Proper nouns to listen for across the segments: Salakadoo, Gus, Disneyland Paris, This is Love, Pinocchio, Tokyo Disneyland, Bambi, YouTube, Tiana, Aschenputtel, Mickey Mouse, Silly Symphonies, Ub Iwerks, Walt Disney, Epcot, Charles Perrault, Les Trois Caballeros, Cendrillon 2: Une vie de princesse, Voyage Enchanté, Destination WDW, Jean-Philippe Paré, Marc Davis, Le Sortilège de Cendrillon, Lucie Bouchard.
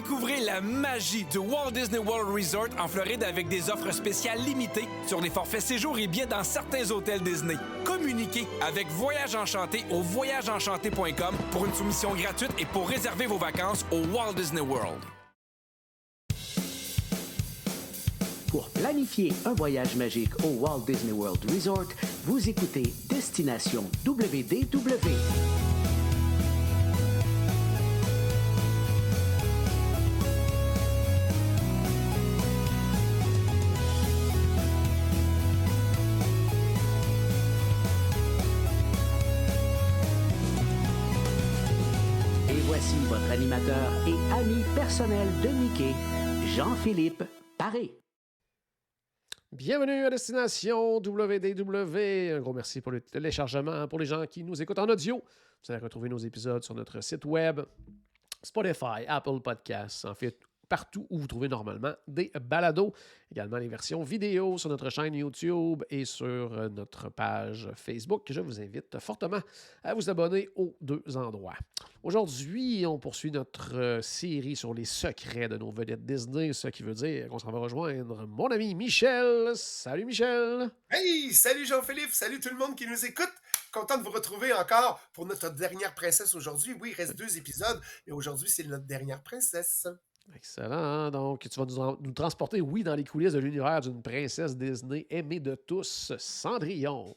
Découvrez la magie du Walt Disney World Resort en Floride avec des offres spéciales limitées sur les forfaits séjour et billets dans certains hôtels Disney. Communiquez avec Voyage Enchanté au voyageenchanté.com pour une soumission gratuite et pour réserver vos vacances au Walt Disney World. Pour planifier un voyage magique au Walt Disney World Resort, vous écoutez Destination WDW. Et voici votre animateur et ami personnel de Mickey, Jean-Philippe Paré. Bienvenue à Destination WDW. Un gros merci pour le téléchargement. Pour les gens qui nous écoutent en audio, vous allez retrouver nos épisodes sur notre site web, Spotify, Apple Podcasts, en fait, partout où vous trouvez normalement des balados. Également les versions vidéo sur notre chaîne YouTube et sur notre page Facebook. Je vous invite fortement à vous abonner aux deux endroits. Aujourd'hui, on poursuit notre série sur les secrets de nos vedettes Disney, ce qui veut dire qu'on s'en va rejoindre mon ami Michel. Salut Michel! Hey! Salut Jean-Philippe! Salut tout le monde qui nous écoute! Content de vous retrouver encore pour notre dernière princesse aujourd'hui. Oui, il reste deux épisodes, mais aujourd'hui, c'est notre dernière princesse. Excellent. Donc, tu vas nous transporter, oui, dans les coulisses de l'univers d'une princesse Disney aimée de tous, Cendrillon.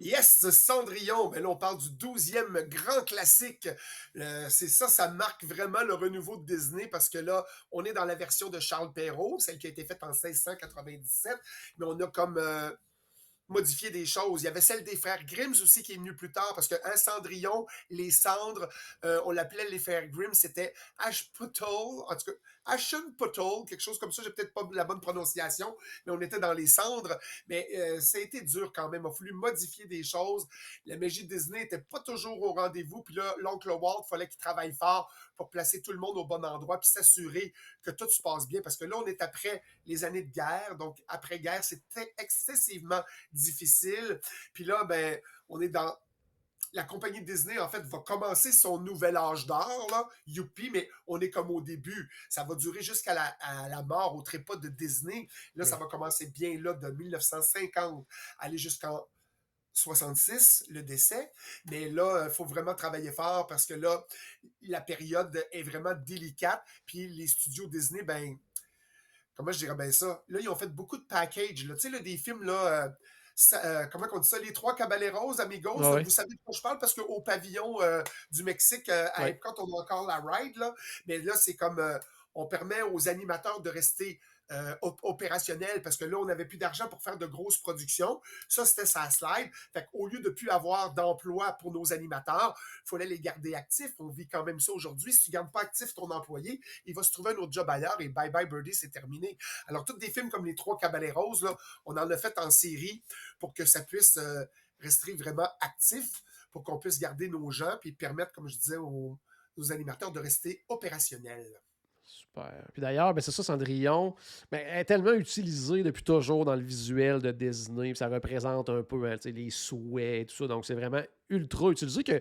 Yes, Cendrillon. Mais là, on parle du 12e grand classique. C'est ça, ça marque vraiment le renouveau de Disney parce que là, on est dans la version de Charles Perrault, celle qui a été faite en 1697. Mais on a comme... modifier des choses. Il y avait celle des frères Grimms aussi qui est venue plus tard, parce que un Cendrillon, les cendres, on l'appelait les frères Grimms, c'était Aschenputtel, en tout cas, Aschenputtel, quelque chose comme ça, j'ai peut-être pas la bonne prononciation, mais on était dans les cendres, mais ça a été dur quand même, il a fallu modifier des choses, la magie de Disney n'était pas toujours au rendez-vous, puis là, l'oncle Walt, il fallait qu'il travaille fort pour placer tout le monde au bon endroit, puis s'assurer que tout se passe bien, parce que là, on est après les années de guerre, donc après-guerre, c'était excessivement difficile, puis là, ben, on est dans... La compagnie Disney, en fait, va commencer son nouvel âge d'or, là, youpi, mais on est comme au début. Ça va durer jusqu'à la mort, au trépas de Disney. Là, ça va commencer bien là, de 1950, aller jusqu'en 66, le décès. Mais là, il faut vraiment travailler fort parce que là, la période est vraiment délicate. Puis les studios Disney, ben, comment je dirais bien ça? Là, ils ont fait beaucoup de packages. Tu sais, là, des films, là... comment on dit ça? Les Trois Caballeros, amigos. Ah oui. Vous savez de quoi je parle parce qu'au pavillon du Mexique, à Epcot, on a encore la ride. Là. Mais là, c'est comme on permet aux animateurs de rester opérationnels parce que là, on n'avait plus d'argent pour faire de grosses productions. Ça, c'était sa slide. Fait qu'au lieu de plus avoir d'emploi pour nos animateurs, il fallait les garder actifs. On vit quand même ça aujourd'hui. Si tu ne gardes pas actif ton employé, il va se trouver un autre job ailleurs et bye bye birdie, c'est terminé. Alors, tous des films comme Les Trois Caballeros, là, on en a fait en série pour que ça puisse rester vraiment actif, pour qu'on puisse garder nos gens puis permettre, comme je disais, aux animateurs de rester opérationnels. Super. Puis d'ailleurs, ben c'est ça, Cendrillon, ben, elle est tellement utilisée depuis toujours dans le visuel de Disney, puis ça représente un peu hein, les souhaits et tout ça, donc c'est vraiment ultra utilisé que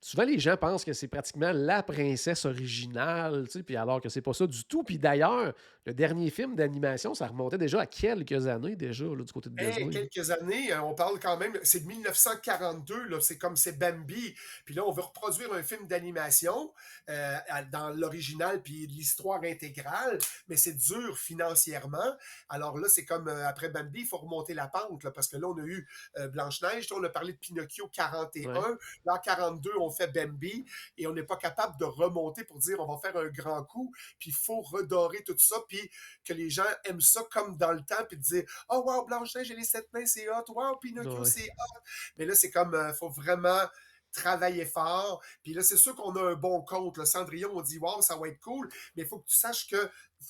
souvent les gens pensent que c'est pratiquement la princesse originale, puis alors que c'est pas ça du tout. Puis d'ailleurs, le dernier film d'animation, ça remontait déjà à quelques années déjà là, du côté de Disney. Quelques années, on parle quand même, c'est de 1942, là, c'est comme c'est Bambi. Puis là, on veut reproduire un film d'animation dans l'original puis l'histoire intégrale, mais c'est dur financièrement. Alors là, c'est comme après Bambi, il faut remonter la pente là, parce que là, on a eu Blanche-Neige, on a parlé de Pinocchio 41, ouais. Là, en 42, on fait Bambi et on n'est pas capable de remonter pour dire on va faire un grand coup, puis il faut redorer tout ça, puis que les gens aiment ça comme dans le temps, puis de dire « Oh wow, Blanche-Neige et les sept nains, c'est hot, wow, Pinocchio, c'est hot. » Mais là, c'est comme, faut vraiment travailler fort, puis là, c'est sûr qu'on a un bon compte. Le Cendrillon, on dit « Wow, ça va être cool », mais il faut que tu saches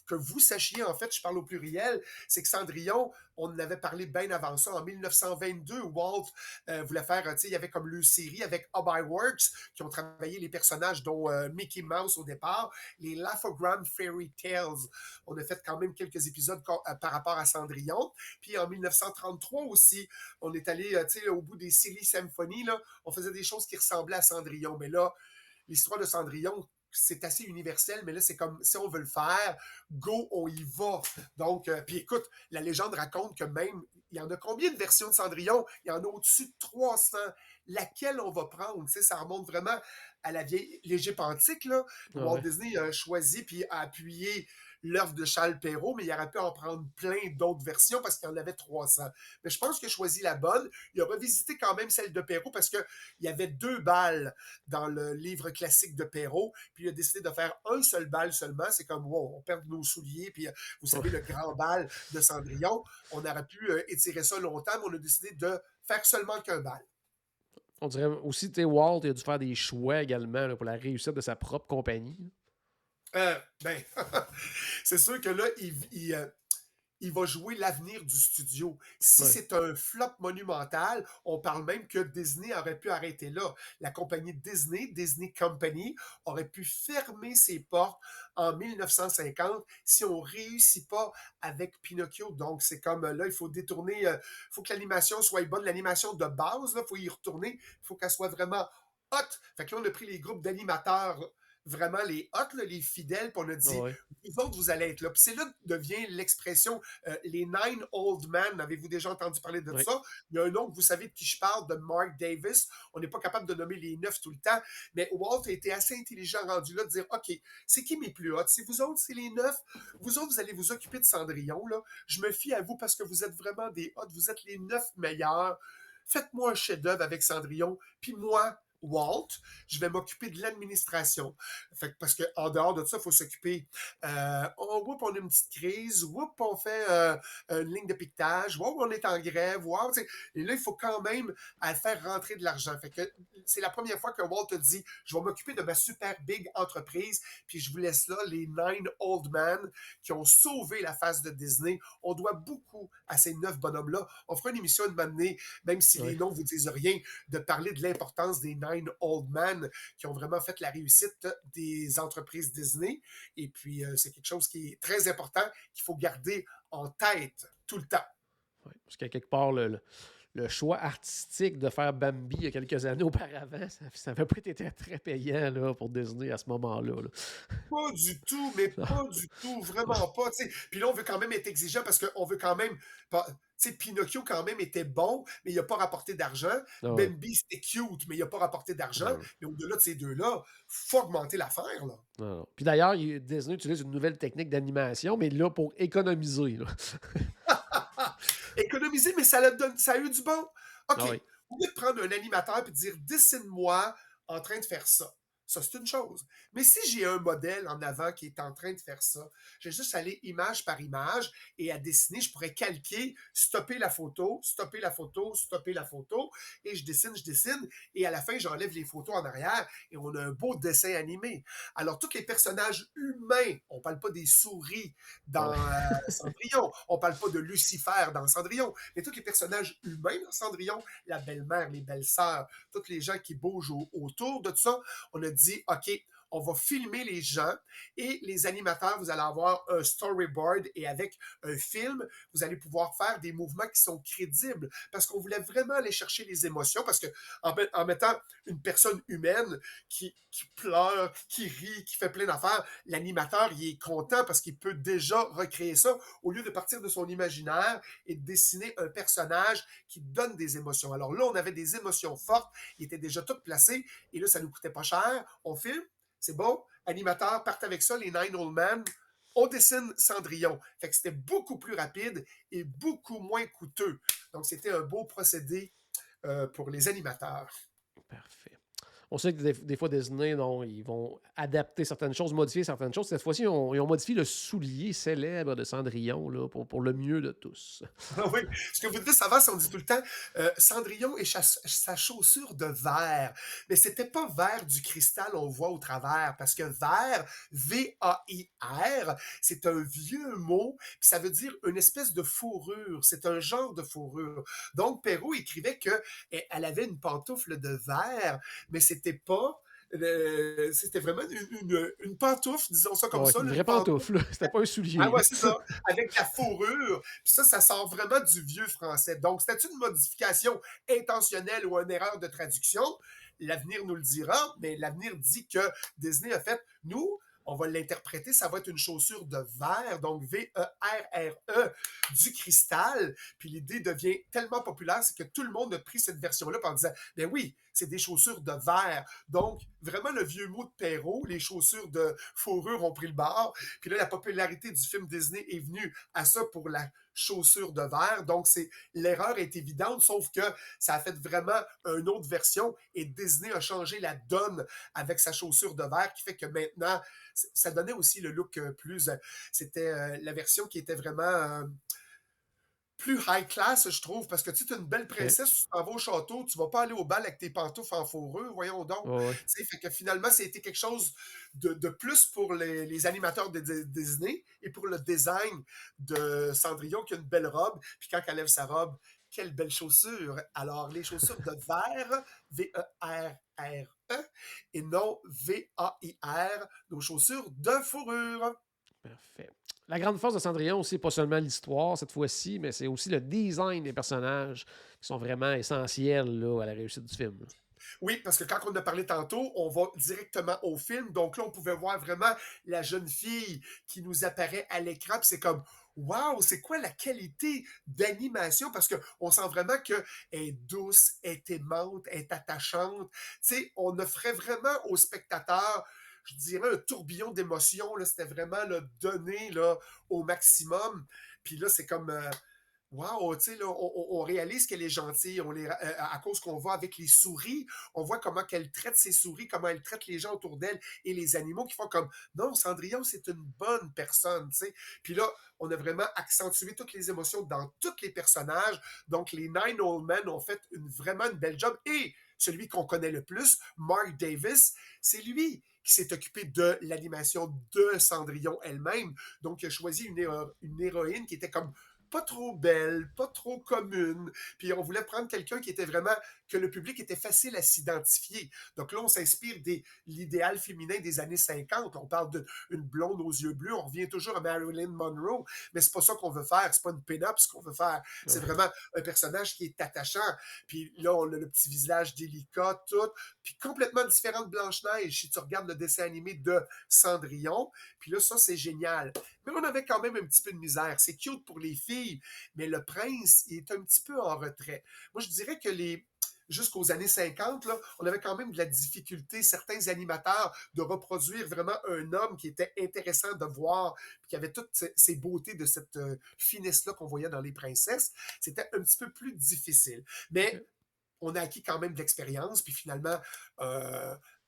que vous sachiez, en fait, je parle au pluriel, c'est que Cendrillon, on en avait parlé bien avant ça, en 1922, Walt voulait faire, tu sais, il y avait comme le série avec Ub Iwerks, qui ont travaillé les personnages dont Mickey Mouse au départ, les Laugh-O-Gram Fairy Tales. On a fait quand même quelques épisodes par rapport à Cendrillon. Puis en 1933 aussi, on est allé, tu sais, au bout des Silly Symphonies, là, on faisait des choses qui ressemblaient à Cendrillon. Mais là, l'histoire de Cendrillon, c'est assez universel, mais là, c'est comme, si on veut le faire, go, on y va. Donc, puis écoute, la légende raconte que même, il y en a combien de versions de Cendrillon? Il y en a au-dessus de 300. Laquelle on va prendre? Tu sais, ça remonte vraiment à la vieille l'Égypte antique, là. Ouais. Walt Disney a choisi puis a appuyé l'œuvre de Charles Perrault, mais il aurait pu en prendre plein d'autres versions parce qu'il y en avait 300. Mais je pense qu'il a choisi la bonne. Il a revisité quand même celle de Perrault parce qu'il y avait 2 bals dans le livre classique de Perrault, puis il a décidé de faire un seul bal seulement. C'est comme, wow, on perd nos souliers, puis vous savez, le grand bal de Cendrillon, on aurait pu étirer ça longtemps, mais on a décidé de faire seulement qu'un bal. On dirait aussi, tu sais, Walt, il a dû faire des choix également là, pour la réussite de sa propre compagnie. Ben, c'est sûr que là, il va jouer l'avenir du studio. Si c'est un flop monumental, on parle même que Disney aurait pu arrêter là. La compagnie Disney, Disney Company, aurait pu fermer ses portes en 1950 si on ne réussit pas avec Pinocchio. Donc, c'est comme là, il faut détourner, il faut que l'animation soit bonne. L'animation de base, il faut y retourner, il faut qu'elle soit vraiment hot. Fait que là, on a pris les groupes d'animateurs vraiment les hot, là, les fidèles, puis on a dit, vous autres, vous allez être là. Puis c'est là que devient l'expression les 9 Old Men. Avez-vous déjà entendu parler de ça? Il y a un nom que vous savez de qui je parle, de Marc Davis. On n'est pas capable de nommer les 9 tout le temps, mais Walt a été assez intelligent rendu là de dire, OK, c'est qui mes plus hot? C'est vous autres, c'est les 9. Vous autres, vous allez vous occuper de Cendrillon, là. Je me fie à vous parce que vous êtes vraiment des hot. Vous êtes les 9 meilleurs. Faites-moi un chef-d'œuvre avec Cendrillon. Puis moi, Walt, je vais m'occuper de l'administration. Fait que, parce qu'en dehors de ça, il faut s'occuper. On a une petite crise. On fait une ligne de piquetage. On est en grève. Et là, il faut quand même faire rentrer de l'argent. Fait que c'est la première fois que Walt a dit, je vais m'occuper de ma super big entreprise, puis je vous laisse là les 9 Old Men qui ont sauvé la face de Disney. On doit beaucoup à ces 9 bonhommes-là. On fera une émission une matinée, même si les noms vous disent rien, de parler de l'importance des 9 Old Men qui ont vraiment fait la réussite des entreprises Disney. Et puis, c'est quelque chose qui est très important, qu'il faut garder en tête tout le temps. Oui, parce qu'à quelque part, le choix artistique de faire Bambi il y a quelques années auparavant, ça n'avait pas été très payant là, pour Disney à ce moment-là. Pas du tout, mais pas du tout, vraiment pas. T'sais. Puis là, on veut quand même être exigeant parce qu'on veut quand même... Tu sais, Pinocchio, quand même, était bon, mais il n'a pas rapporté d'argent. Bambi, c'était cute, mais il n'a pas rapporté d'argent. Mais au-delà de ces deux-là, il faut augmenter l'affaire. Là. Non. Puis d'ailleurs, Disney utilise une nouvelle technique d'animation, mais là, pour économiser. Là. Économiser, mais ça a eu du bon. OK. Au lieu de prendre un animateur et de dire « dessine-moi en train de faire ça », ça, c'est une chose. Mais si j'ai un modèle en avant qui est en train de faire ça, j'ai juste à aller image par image et à dessiner, je pourrais calquer, stopper la photo, et je dessine, et à la fin, j'enlève les photos en arrière et on a un beau dessin animé. Alors, tous les personnages humains, on ne parle pas des souris dans Cendrillon, on ne parle pas de Lucifer dans Cendrillon, mais tous les personnages humains dans Cendrillon, la belle-mère, les belles-sœurs, tous les gens qui bougent autour de tout ça, on a dit, OK, on va filmer les gens et les animateurs, vous allez avoir un storyboard et avec un film, vous allez pouvoir faire des mouvements qui sont crédibles parce qu'on voulait vraiment aller chercher les émotions parce qu'en mettant une personne humaine qui pleure, qui rit, qui fait plein d'affaires, l'animateur, il est content parce qu'il peut déjà recréer ça au lieu de partir de son imaginaire et de dessiner un personnage qui donne des émotions. Alors là, on avait des émotions fortes, il était déjà tout placé et là, ça nous coûtait pas cher. On filme. C'est bon, animateurs partent avec ça, les 9 Old Men, on dessine Cendrillon. Fait que c'était beaucoup plus rapide et beaucoup moins coûteux. Donc, c'était un beau procédé pour les animateurs. Parfait. On sait que des fois, Disney, ils vont adapter certaines choses, modifier certaines choses. Cette fois-ci, ils ont modifié le soulier célèbre de Cendrillon là, pour le mieux de tous. Oui, ce que vous dites avant, on dit tout le temps, Cendrillon et sa chaussure de verre. Mais c'était pas verre du cristal, on voit au travers, parce que verre, V-A-I-R, c'est un vieux mot, puis ça veut dire une espèce de fourrure. C'est un genre de fourrure. Donc, Perrault écrivait qu'elle avait une pantoufle de verre, mais c'était vraiment une pantoufle, disons ça comme ça. Une vraie pantoufle, c'était pas un soulier. Ah ouais, c'est ça, avec la fourrure. Puis ça sort vraiment du vieux français. Donc, c'était une modification intentionnelle ou une erreur de traduction. l'avenir nous le dira, mais l'avenir dit que Disney a fait, nous, on va l'interpréter, ça va être une chaussure de verre, donc V-E-R-R-E, du cristal. Puis l'idée devient tellement populaire, c'est que tout le monde a pris cette version-là en disant, ben oui, c'est des chaussures de verre. Donc, vraiment le vieux mot de Perrault, les chaussures de fourrure ont pris le bord. Puis là, la popularité du film Disney est venue à ça pour la chaussure de verre. Donc, l'erreur est évidente, sauf que ça a fait vraiment une autre version et Disney a changé la donne avec sa chaussure de verre qui fait que maintenant, ça donnait aussi le look plus... C'était la version qui était vraiment... plus high class, je trouve, parce que tu es une belle princesse, tu t'en vas au château, tu vas pas aller au bal avec tes pantoufles en fourrure, voyons donc. Oh oui. Fait que finalement, c'était quelque chose de plus pour les animateurs de Disney et pour le design de Cendrillon qui a une belle robe. Puis quand elle lève sa robe, quelle belle chaussure! Alors, les chaussures de verre, V-E-R-R-E, et non V-A-I-R, nos chaussures de fourrure. Parfait. La grande force de Cendrillon, c'est pas seulement l'histoire cette fois-ci, mais c'est aussi le design des personnages qui sont vraiment essentiels là, à la réussite du film. Oui, parce que quand on a parlé tantôt, on va directement au film. Donc là, on pouvait voir vraiment la jeune fille qui nous apparaît à l'écran. Puis c'est comme, waouh, c'est quoi la qualité d'animation? Parce qu'on sent vraiment qu'elle est douce, elle est aimante, elle est attachante. Tu sais, on offrait vraiment aux spectateurs... Je dirais un tourbillon d'émotions. C'était vraiment là, donné là, au maximum. Puis là, c'est comme... Wow, tu sais, là, on réalise qu'elle est gentille, à cause qu'on voit avec les souris, on voit comment qu'elle traite ses souris, comment elle traite les gens autour d'elle et les animaux qui font comme, non, Cendrillon, c'est une bonne personne, tu sais. Puis là, on a vraiment accentué toutes les émotions dans tous les personnages. Donc, les Nine Old Men ont fait vraiment une belle job. Et celui qu'on connaît le plus, Marc Davis, c'est lui qui s'est occupé de l'animation de Cendrillon elle-même. Donc, il a choisi une héroïne qui était comme... pas trop belle, pas trop commune. Puis on voulait prendre quelqu'un qui était vraiment... que le public était facile à s'identifier. Donc là, on s'inspire de l'idéal féminin des années 50. On parle d'une blonde aux yeux bleus. On revient toujours à Marilyn Monroe. Mais c'est pas ça qu'on veut faire. C'est pas une pin-up ce qu'on veut faire. Ouais. C'est vraiment un personnage qui est attachant. Puis là, on a le petit visage délicat, tout. Puis complètement différent de Blanche-Neige si tu regardes le dessin animé de Cendrillon. Puis là, ça, c'est génial. Mais on avait quand même un petit peu de misère. C'est cute pour les filles, mais le prince, il est un petit peu en retrait. Moi, je dirais que jusqu'aux années 50, là, on avait quand même de la difficulté, certains animateurs, de reproduire vraiment un homme qui était intéressant de voir, puis qui avait toutes ces beautés de cette finesse-là qu'on voyait dans les princesses. C'était un petit peu plus difficile. Mais on a acquis quand même de l'expérience, puis finalement...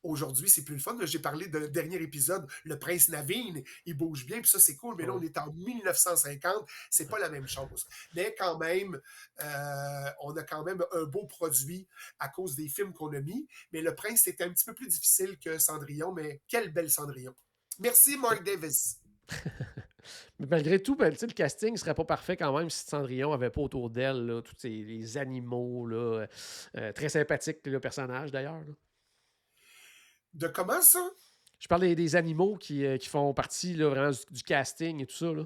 Aujourd'hui, c'est plus le fun. J'ai parlé de dernier épisode, le Prince Naveen, il bouge bien, puis ça, c'est cool. Mais là, on est en 1950, c'est pas la même chose. Mais quand même, on a quand même un beau produit à cause des films qu'on a mis. Mais le Prince, c'était un petit peu plus difficile que Cendrillon, mais quelle belle Cendrillon. Merci, Marc Davis. Mais malgré tout, ben, le casting serait pas parfait quand même si Cendrillon n'avait pas autour d'elle là, tous les animaux. Là, très sympathique, le personnage, d'ailleurs. Là. De comment, ça? Je parle des animaux qui font partie là, vraiment du casting et tout ça, là.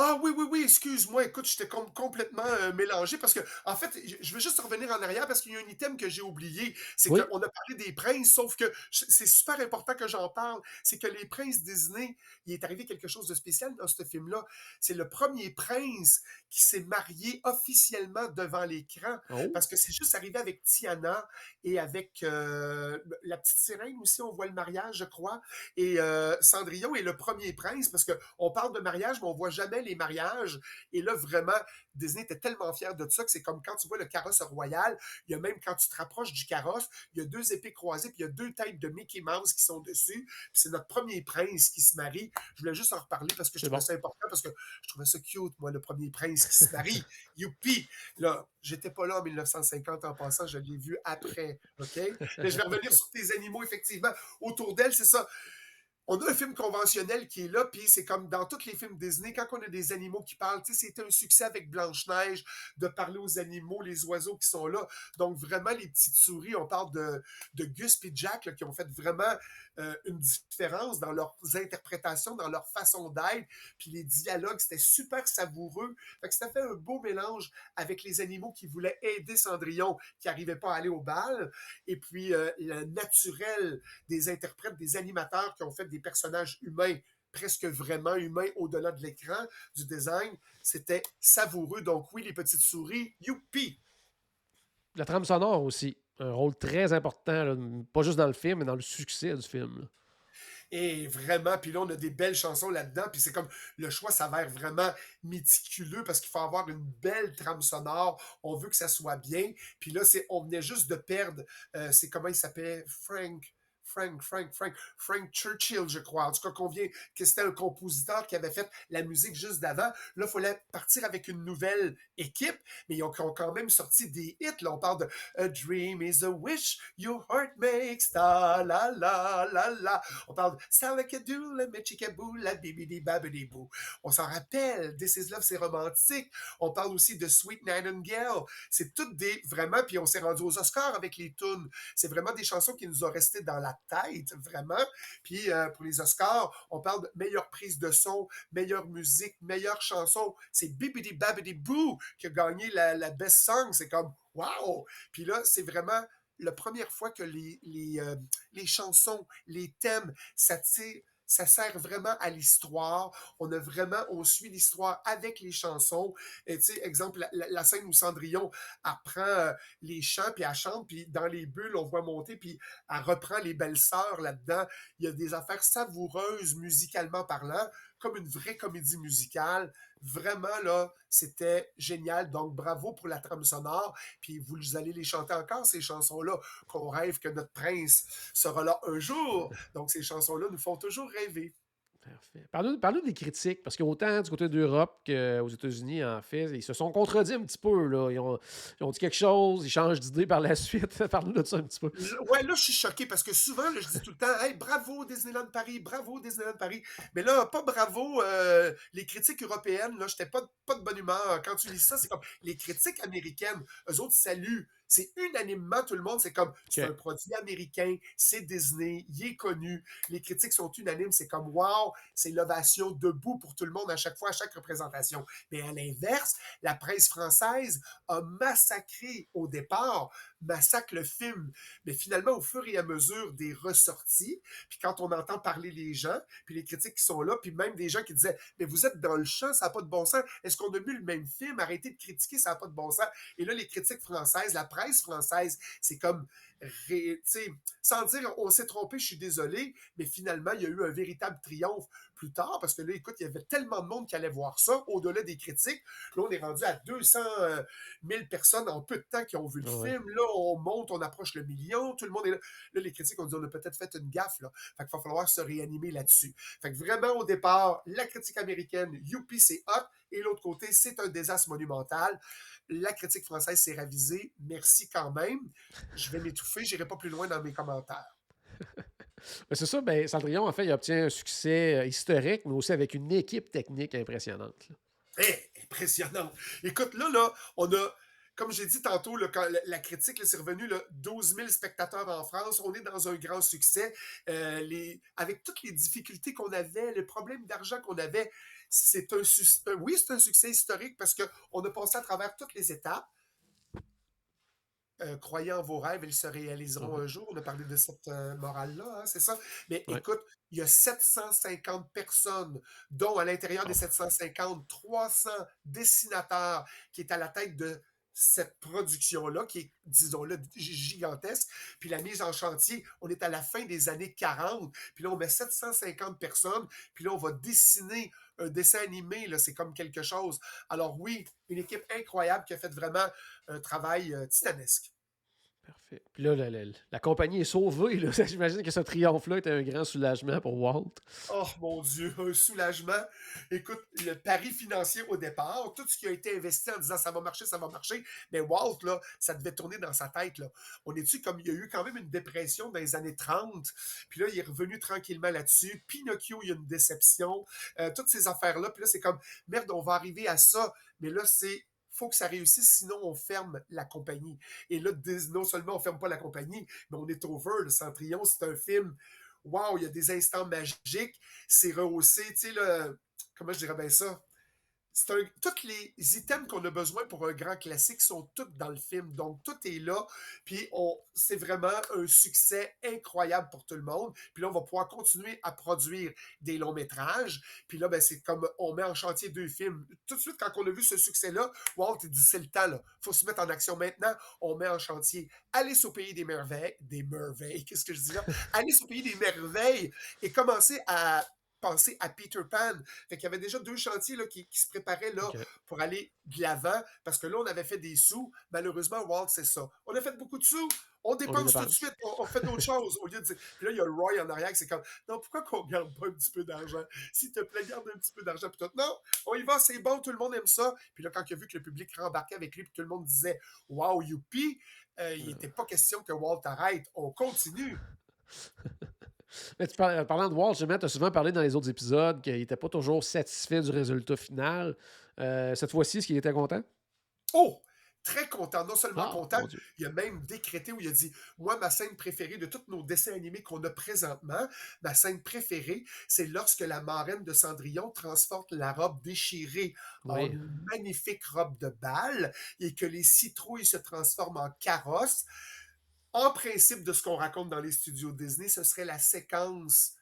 Ah oui, excuse-moi, écoute, j'étais complètement mélangé parce que, en fait, je veux juste revenir en arrière parce qu'il y a un item que j'ai oublié, c'est qu'on a parlé des princes, sauf que c'est super important que j'en parle, c'est que les princes Disney, il est arrivé quelque chose de spécial dans ce film-là, c'est le premier prince qui s'est marié officiellement devant l'écran, parce que c'est juste arrivé avec Tiana et avec la petite sirène aussi, on voit le mariage, je crois, et Cendrillon est le premier prince, parce qu'on parle de mariage, mais on voit jamais les mariages. Et là, vraiment, Disney était tellement fier de ça que c'est comme quand tu vois le carrosse royal, il y a même quand tu te rapproches du carrosse, il y a deux épées croisées, puis il y a deux têtes de Mickey Mouse qui sont dessus. Puis c'est notre premier prince qui se marie. Je voulais juste en reparler parce que je trouvais ça important, parce que je trouvais ça cute, moi, le premier prince qui se marie. Youpi! Là, j'étais pas là en 1950 en passant, je l'ai vu après. OK? Mais je vais revenir sur tes animaux, effectivement. Autour d'elle, c'est ça. on a un film conventionnel qui est là, puis c'est comme dans tous les films Disney, quand on a des animaux qui parlent, tu sais, c'était un succès avec Blanche-Neige, de parler aux animaux, les oiseaux qui sont là. Donc, vraiment, les petites souris, on parle de Gus et Jack, là, qui ont fait vraiment une différence dans leurs interprétations, dans leur façon d'être, puis les dialogues, c'était super savoureux. Fait que ça fait un beau mélange avec les animaux qui voulaient aider Cendrillon, qui n'arrivaient pas à aller au bal, et puis le naturel des interprètes, des animateurs qui ont fait des personnages humains, presque vraiment humains au-delà de l'écran, du design, c'était savoureux. Donc oui, les petites souris, youpi! La trame sonore aussi, un rôle très important, là, pas juste dans le film, mais dans le succès du film. Là. Et vraiment, puis là, on a des belles chansons là-dedans, puis c'est comme, le choix s'avère vraiment méticuleux, parce qu'il faut avoir une belle trame sonore, on veut que ça soit bien, puis là, on venait juste de perdre, c'est comment il s'appelait, Frank Churchill, je crois. En tout cas, que c'était un compositeur qui avait fait la musique juste d'avant. Là, il fallait partir avec une nouvelle équipe, mais ils ont quand même sorti des hits. Là, on parle de « A Dream Is a Wish Your Heart Makes », ta la la la la. On parle de « Salakadoo, la Mechikaboo, la bibidi babidi boo ». On s'en rappelle. « This is love », c'est romantique. On parle aussi de « Sweet Nightingale ». C'est toutes des... Vraiment, puis on s'est rendu aux Oscars avec les tunes. C'est vraiment des chansons qui nous ont resté dans la tête, vraiment. Puis pour les Oscars, on parle de meilleure prise de son, meilleure musique, meilleure chanson. C'est Bibidi Babidi Boo qui a gagné la Best Song. C'est comme « Wow! » Puis là, c'est vraiment la première fois que les chansons, les thèmes, ça sert vraiment à l'histoire. On suit l'histoire avec les chansons. Et, tu sais, exemple, la scène où Cendrillon apprend les chants, puis elle chante, puis dans les bulles, on voit monter, puis elle reprend les belles-sœurs là-dedans. Il y a des affaires savoureuses, musicalement parlant, comme une vraie comédie musicale. Vraiment, là, c'était génial. Donc, bravo pour la trame sonore. Puis, vous allez les chanter encore, ces chansons-là, qu'on rêve que notre prince sera là un jour. Donc, ces chansons-là nous font toujours rêver. Parfait. Parlons des critiques, parce qu'autant du côté d'Europe qu'aux États-Unis, en fait, ils se sont contredits un petit peu. Là. Ils ont dit quelque chose, ils changent d'idée par la suite. Parle-nous de ça un petit peu. Ouais, là, je suis choqué, parce que souvent, là, je dis tout le temps « Hey, bravo Disneyland Paris ». Mais là, pas bravo, les critiques européennes, je n'étais pas de bonne humeur. Quand tu lis ça, c'est comme les critiques américaines, eux autres saluent. C'est unanimement, tout le monde, c'est comme, c'est un produit américain, c'est Disney, il est connu. Les critiques sont unanimes, c'est comme, wow, c'est l'ovation debout pour tout le monde à chaque fois, à chaque représentation. Mais à l'inverse, la presse française a massacré au départ, massacre le film. Mais finalement, au fur et à mesure des ressorties, puis quand on entend parler les gens, puis les critiques qui sont là, puis même des gens qui disaient, mais vous êtes dans le champ, ça n'a pas de bon sens. Est-ce qu'on a vu le même film? Arrêtez de critiquer, ça n'a pas de bon sens. Et là, les critiques françaises, la presse française, c'est comme, tu sais, sans dire on s'est trompé, je suis désolé, mais finalement, il y a eu un véritable triomphe plus tard, parce que là, écoute, il y avait tellement de monde qui allait voir ça, au-delà des critiques. Là, on est rendu à 200 000 personnes en peu de temps qui ont vu le film. Là, on monte, on approche le million, tout le monde est là. Là, les critiques ont dit, on a peut-être fait une gaffe, là. Fait qu'il va falloir se réanimer là-dessus. Fait que vraiment, au départ, la critique américaine, youpi, c'est hot, et l'autre côté, c'est un désastre monumental. La critique française s'est ravisée. Merci quand même. Je vais m'étouffer. J'irai pas plus loin dans mes commentaires. Mais c'est ça. Ben, Cendrillon, en fait, il obtient un succès historique, mais aussi avec une équipe technique impressionnante. Impressionnante. Écoute, là, on a... Comme j'ai dit tantôt, là, quand la critique, c'est revenu 12 000 spectateurs en France. On est dans un grand succès. Avec toutes les difficultés qu'on avait, les problèmes d'argent qu'on avait, c'est un succès historique parce qu'on a passé à travers toutes les étapes. Croyez en vos rêves, ils se réaliseront un jour. On a parlé de cette morale-là, hein, c'est ça? Mais écoute, il y a 750 personnes, dont à l'intérieur des 750, 300 dessinateurs qui est à la tête de cette production-là, qui est, disons-le, gigantesque, puis la mise en chantier, on est à la fin des années 40, puis là, on met 750 personnes, puis là, on va dessiner un dessin animé, là, c'est comme quelque chose. Alors oui, une équipe incroyable qui a fait vraiment un travail titanesque. Parfait. Puis là, la compagnie est sauvée. Là. J'imagine que ce triomphe-là était un grand soulagement pour Walt. Oh mon Dieu, un soulagement. Écoute, le pari financier au départ, tout ce qui a été investi en disant ça va marcher, mais Walt, là, ça devait tourner dans sa tête. Là. On est-tu comme il y a eu quand même une dépression dans les années 30, puis là, il est revenu tranquillement là-dessus. Pinocchio, il y a une déception. Toutes ces affaires-là, puis là, c'est comme, merde, on va arriver à ça. Mais là, c'est faut que ça réussisse, sinon on ferme la compagnie. Et là, non seulement on ferme pas la compagnie, mais on est over. Le Cendrillon, c'est un film, wow, il y a des instants magiques, c'est rehaussé, tu sais, là, comment je dirais bien ça? Tous les items qu'on a besoin pour un grand classique sont tous dans le film, donc tout est là, puis c'est vraiment un succès incroyable pour tout le monde, puis là on va pouvoir continuer à produire des longs métrages, puis là ben, c'est comme on met en chantier deux films, tout de suite quand on a vu ce succès-là, Walt dit c'est le temps, il faut se mettre en action maintenant, on met en chantier Alice au Pays des merveilles, qu'est-ce que je dis là? Alice au Pays des merveilles, et commencer à penser à Peter Pan. Fait qu'il y avait déjà deux chantiers là, qui se préparaient là, okay, pour aller de l'avant, parce que là, on avait fait des sous. Malheureusement, Walt, c'est ça. On a fait beaucoup de sous, on dépense tout de suite, on fait d'autres choses. Au lieu de dire... Puis là, il y a Roy en arrière qui c'est comme, non, pourquoi qu'on garde pas un petit peu d'argent? S'il te plaît, garde un petit peu d'argent. Puis tout, non, on y va, c'est bon, tout le monde aime ça. Puis là, quand il a vu que le public rembarquait avec lui, puis tout le monde disait, wow, youpi, il n'était pas question que Walt arrête, on continue. Mais parlant de Walt, tu as souvent parlé dans les autres épisodes qu'il n'était pas toujours satisfait du résultat final. Cette fois-ci, est-ce qu'il était content? Oh! Très content. Non seulement content, il a même décrété où il a dit « Moi, ma scène préférée de tous nos dessins animés qu'on a présentement, ma scène préférée, c'est lorsque la marraine de Cendrillon transporte la robe déchirée en une magnifique robe de bal et que les citrouilles se transforment en carrosses. » En principe de ce qu'on raconte dans les studios Disney, ce serait la séquence,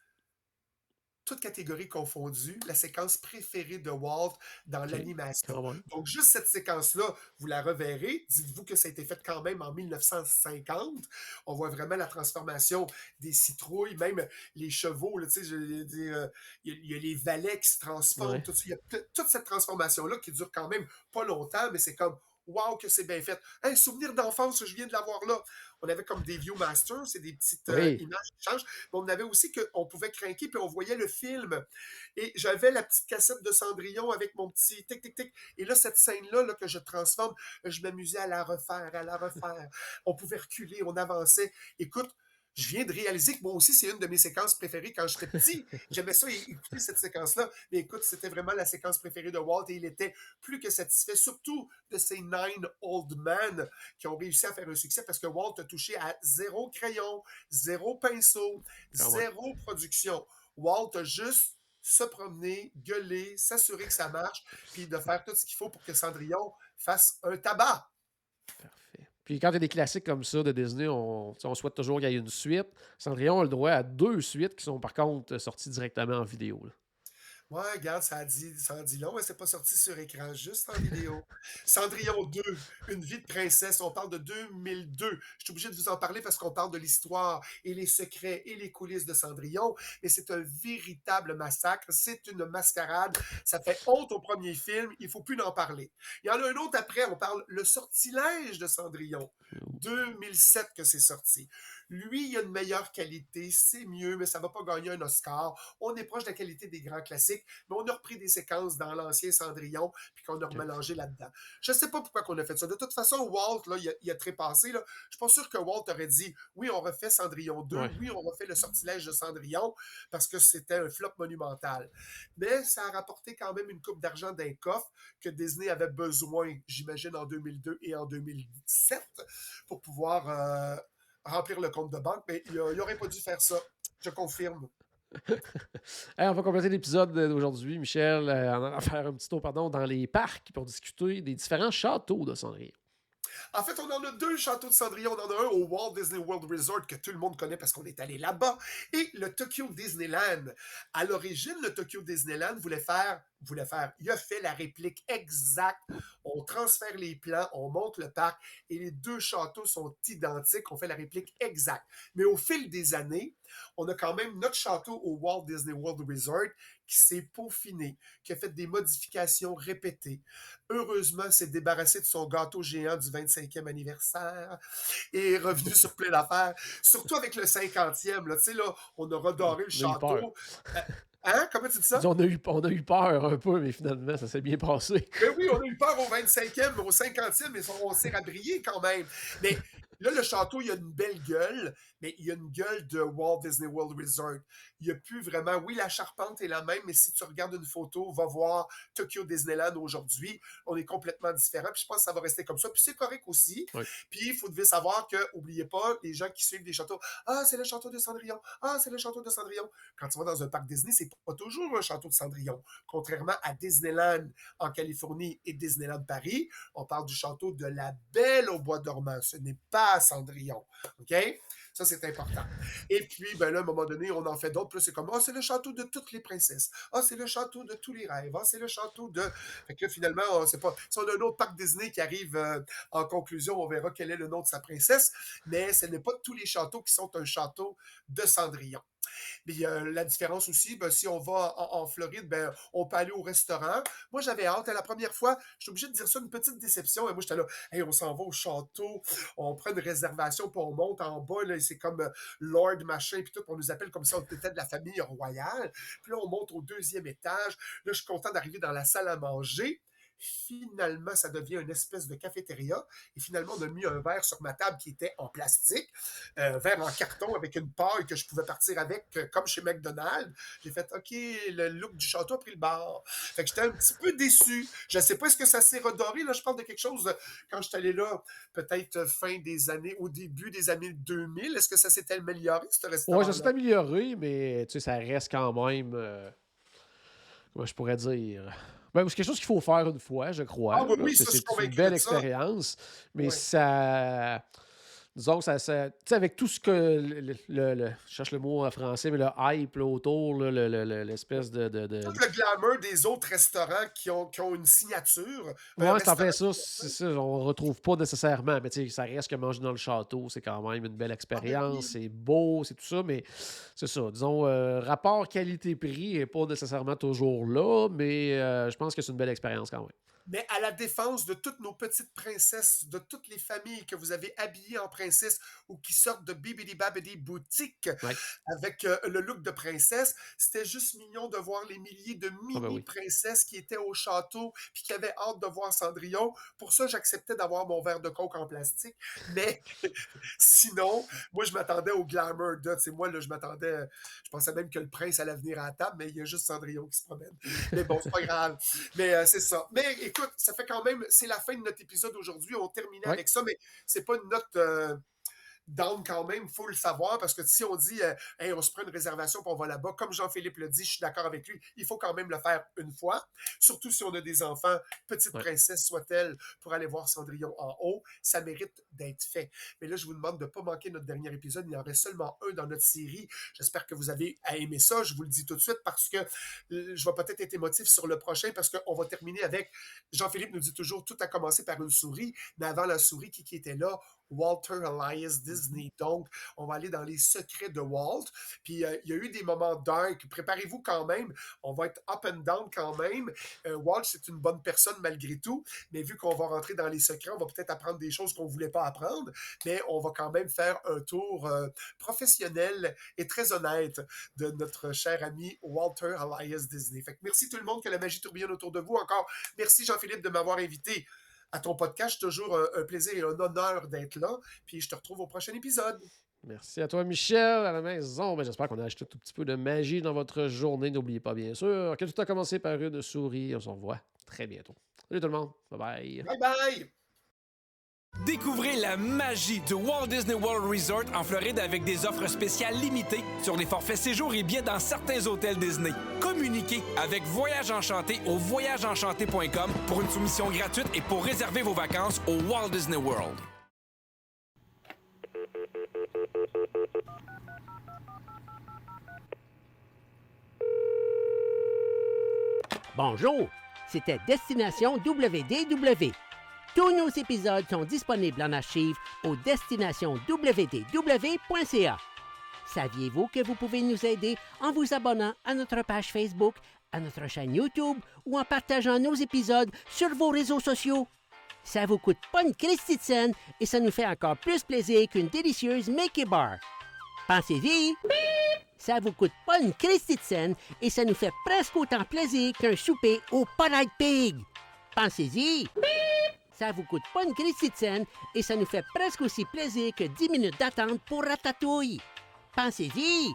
toute catégorie confondue, la séquence préférée de Walt dans l'animation. Donc, juste cette séquence-là, vous la reverrez. Dites-vous que ça a été fait quand même en 1950. On voit vraiment la transformation des citrouilles, même les chevaux. Tu sais, je veux dire, il y a les valets qui se transforment. Ouais. Il y a toute cette transformation-là qui dure quand même pas longtemps, mais c'est comme... Wow, que c'est bien fait. Un souvenir d'enfance, je viens de l'avoir là. On avait comme des Viewmasters, c'est des petites images qui changent. Mais on avait aussi qu'on pouvait cranker, puis on voyait le film. Et j'avais la petite cassette de Cendrillon avec mon petit tic-tic-tic. Et là, cette scène-là là, que je transforme, je m'amusais à la refaire, On pouvait reculer, on avançait. Écoute, je viens de réaliser que moi aussi, c'est une de mes séquences préférées quand j'étais petit. J'aimais ça écouter cette séquence-là. Mais écoute, c'était vraiment la séquence préférée de Walt et il était plus que satisfait, surtout de ces 9 old men qui ont réussi à faire un succès parce que Walt a touché à 0 crayon, 0 pinceau, 0 production. Walt a juste se promener, gueuler, s'assurer que ça marche, puis de faire tout ce qu'il faut pour que Cendrillon fasse un tabac. Parfait. Puis quand il y a des classiques comme ça de Disney, on souhaite toujours qu'il y ait une suite. Cendrillon a le droit à 2 suites qui sont par contre sorties directement en vidéo. Là. Ouais, regarde, ça en dit long, mais c'est pas sorti sur écran, juste en vidéo. Cendrillon 2, une vie de princesse, on parle de 2002. Je suis obligé de vous en parler parce qu'on parle de l'histoire et les secrets et les coulisses de Cendrillon, mais c'est un véritable massacre, c'est une mascarade, ça fait honte au premier film, il faut plus en parler. Il y en a un autre après, on parle Le Sortilège de Cendrillon, 2007 que c'est sorti. Lui, il a une meilleure qualité, c'est mieux, mais ça ne va pas gagner un Oscar. On est proche de la qualité des grands classiques, mais on a repris des séquences dans l'ancien Cendrillon puis qu'on a remélangé là-dedans. Je ne sais pas pourquoi on a fait ça. De toute façon, Walt, là, il a trépassé. Là. Je ne suis pas sûr que Walt aurait dit « Oui, on refait Cendrillon 2. Ouais. Oui, on refait Le Sortilège de Cendrillon » parce que c'était un flop monumental. Mais ça a rapporté quand même une coupe d'argent d'un coffre que Disney avait besoin, j'imagine, en 2002 et en 2007 pour pouvoir... remplir le compte de banque, mais il n'aurait pas dû faire ça. Je confirme. On va compléter l'épisode d'aujourd'hui, Michel, en faire un petit tour dans les parcs pour discuter des différents châteaux de Cendrillon. En fait, on en a 2 châteaux de Cendrillon. On en a un au Walt Disney World Resort que tout le monde connaît parce qu'on est allé là-bas et le Tokyo Disneyland. À l'origine, le Tokyo Disneyland voulait faire. Il a fait la réplique exacte. On transfère les plans, on monte le parc et les 2 châteaux sont identiques. On fait la réplique exacte. Mais au fil des années, On a quand même notre château au Walt Disney World Resort qui s'est peaufiné, qui a fait des modifications répétées. Heureusement, s'est débarrassé de son gâteau géant du 25e anniversaire et est revenu sur plein d'affaires. Surtout avec le 50e. Là, tu sais, là, on a redoré le château. Hein? Comment tu dis ça? On a eu peur un peu, mais finalement, ça s'est bien passé. Mais oui, on a eu peur au 25e, au 50e, mais on s'est rabrié quand même. Mais là, le château, il a une belle gueule, mais il a une gueule de Walt Disney World Resort. Il n'y a plus vraiment... Oui, la charpente est la même, mais si tu regardes une photo, va voir Tokyo Disneyland aujourd'hui, on est complètement différent. Puis je pense que ça va rester comme ça. Puis c'est correct aussi. Oui. Puis il faut devez savoir que, n'oubliez pas, les gens qui suivent des châteaux, « Ah, c'est le château de Cendrillon! Ah, c'est le château de Cendrillon! » Quand tu vas dans un parc Disney, c'est pas toujours un château de Cendrillon. Contrairement à Disneyland en Californie et Disneyland Paris, on parle du château de la Belle au Bois dormant. Ce n'est pas à Cendrillon. OK? Ça, c'est important. Et puis, ben là, à un moment donné, on en fait d'autres. Puis là, c'est comme, c'est le château de toutes les princesses. C'est le château de tous les rêves. C'est le château de... Fait que là, finalement, on sait pas... Si on a un autre parc Disney qui arrive en conclusion, on verra quel est le nom de sa princesse. Mais ce n'est pas tous les châteaux qui sont un château de Cendrillon. Mais la différence aussi, ben, si on va en Floride, ben, on peut aller au restaurant. Moi, j'avais hâte. La première fois, je suis obligé de dire ça, une petite déception. Et moi, j'étais là, on s'en va au château, on prend une réservation, puis on monte en bas. Là, c'est comme Lord machin, puis tout. On nous appelle comme ça, on était de la famille royale. Puis là, on monte au 2e étage. Là, je suis content d'arriver dans la salle à manger. Finalement, ça devient une espèce de cafétéria. Et finalement, on a mis un verre sur ma table qui était en plastique, un verre en carton avec une paille que je pouvais partir avec, comme chez McDonald's. J'ai fait, OK, le look du château a pris le bord. Fait que j'étais un petit peu déçu. Je ne sais pas, est-ce que ça s'est redoré? Là, je parle de quelque chose, quand je suis allé là, peut-être fin des années, au début des années 2000, est-ce que ça s'est amélioré, ce restaurant? Oui, ça s'est amélioré, mais tu sais, ça reste quand même, comment je pourrais dire... Ben, c'est quelque chose qu'il faut faire une fois, je crois. Ah, ben oui, ça, c'est une belle expérience. Mais ça... Disons que ça... Tu sais, avec tout ce que... je cherche le mot en français, mais le hype là, autour, là, l'espèce de... Tout le glamour des autres restaurants qui ont une signature. Oui, c'est en fait ça. C'est ça, on ne retrouve pas nécessairement. Mais tu sais, ça reste que manger dans le château, c'est quand même une belle expérience. C'est beau, c'est tout ça, mais c'est ça. Disons, rapport qualité-prix n'est pas nécessairement toujours là, mais je pense que c'est une belle expérience quand même. Mais à la défense de toutes nos petites princesses, de toutes les familles que vous avez habillées en princesse ou qui sortent de Bibidi-Babidi Boutique avec le look de princesse, c'était juste mignon de voir les milliers de mini-princesses qui étaient au château puis qui avaient hâte de voir Cendrillon. Pour ça, j'acceptais d'avoir mon verre de coke en plastique. Mais sinon, moi, je m'attendais au glamour. Je pensais même que le prince allait venir à la table, mais il y a juste Cendrillon qui se promène. Mais bon, c'est pas grave. Mais c'est ça. Mais écoute, ça fait quand même... C'est la fin de notre épisode aujourd'hui. On terminait avec ça, mais c'est pas une note down quand même. Il faut le savoir parce que si on dit on se prend une réservation et on va là-bas, comme Jean-Philippe le dit, je suis d'accord avec lui, il faut quand même le faire une fois. Surtout si on a des enfants, petite princesse soit-elle, pour aller voir Cendrillon en haut. Ça mérite d'être fait. Mais là, je vous demande de ne pas manquer notre dernier épisode. Il en reste seulement un dans notre série. J'espère que vous avez aimé ça. Je vous le dis tout de suite parce que je vais peut-être être émotif sur le prochain parce qu'on va terminer avec... Jean-Philippe nous dit toujours, tout a commencé par une souris, mais avant la souris, qui était là? Walter Elias Disney. Donc, on va aller dans les secrets de Walt. Puis, il y a eu des moments dark. Préparez-vous quand même. On va être up and down quand même. Walt, c'est une bonne personne malgré tout. Mais vu qu'on va rentrer dans les secrets, on va peut-être apprendre des choses qu'on ne voulait pas apprendre. Mais on va quand même faire un tour professionnel et très honnête de notre cher ami Walter Elias Disney. Fait que merci tout le monde, que la magie tourbillonne autour de vous. Encore, merci Jean-Philippe de m'avoir invité à ton podcast. C'est toujours un plaisir et un honneur d'être là. Puis je te retrouve au prochain épisode. Merci à toi, Michel, à la maison. Ben, j'espère qu'on a acheté tout petit peu de magie dans votre journée. N'oubliez pas, bien sûr, que tout a commencé par une souris. On se revoit très bientôt. Salut tout le monde. Bye-bye. Bye-bye. Découvrez la magie du Walt Disney World Resort en Floride avec des offres spéciales limitées sur les forfaits séjours et billets dans certains hôtels Disney. Communiquez avec Voyage Enchanté au voyageenchanté.com pour une soumission gratuite et pour réserver vos vacances au Walt Disney World. Bonjour, c'était Destination WDW. Tous nos épisodes sont disponibles en archive au destinationwdw.ca. Saviez-vous que vous pouvez nous aider en vous abonnant à notre page Facebook, à notre chaîne YouTube ou en partageant nos épisodes sur vos réseaux sociaux? Ça vous coûte pas une Christie de scène et ça nous fait encore plus plaisir qu'une délicieuse Mickey Bar. Pensez-y! Ça vous coûte pas une Christie de scène et ça nous fait presque autant plaisir qu'un souper au Polite Pig. Pensez-y! Ça vous coûte pas une Christie de scène et ça nous fait presque aussi plaisir que 10 minutes d'attente pour Ratatouille. Pensez-y!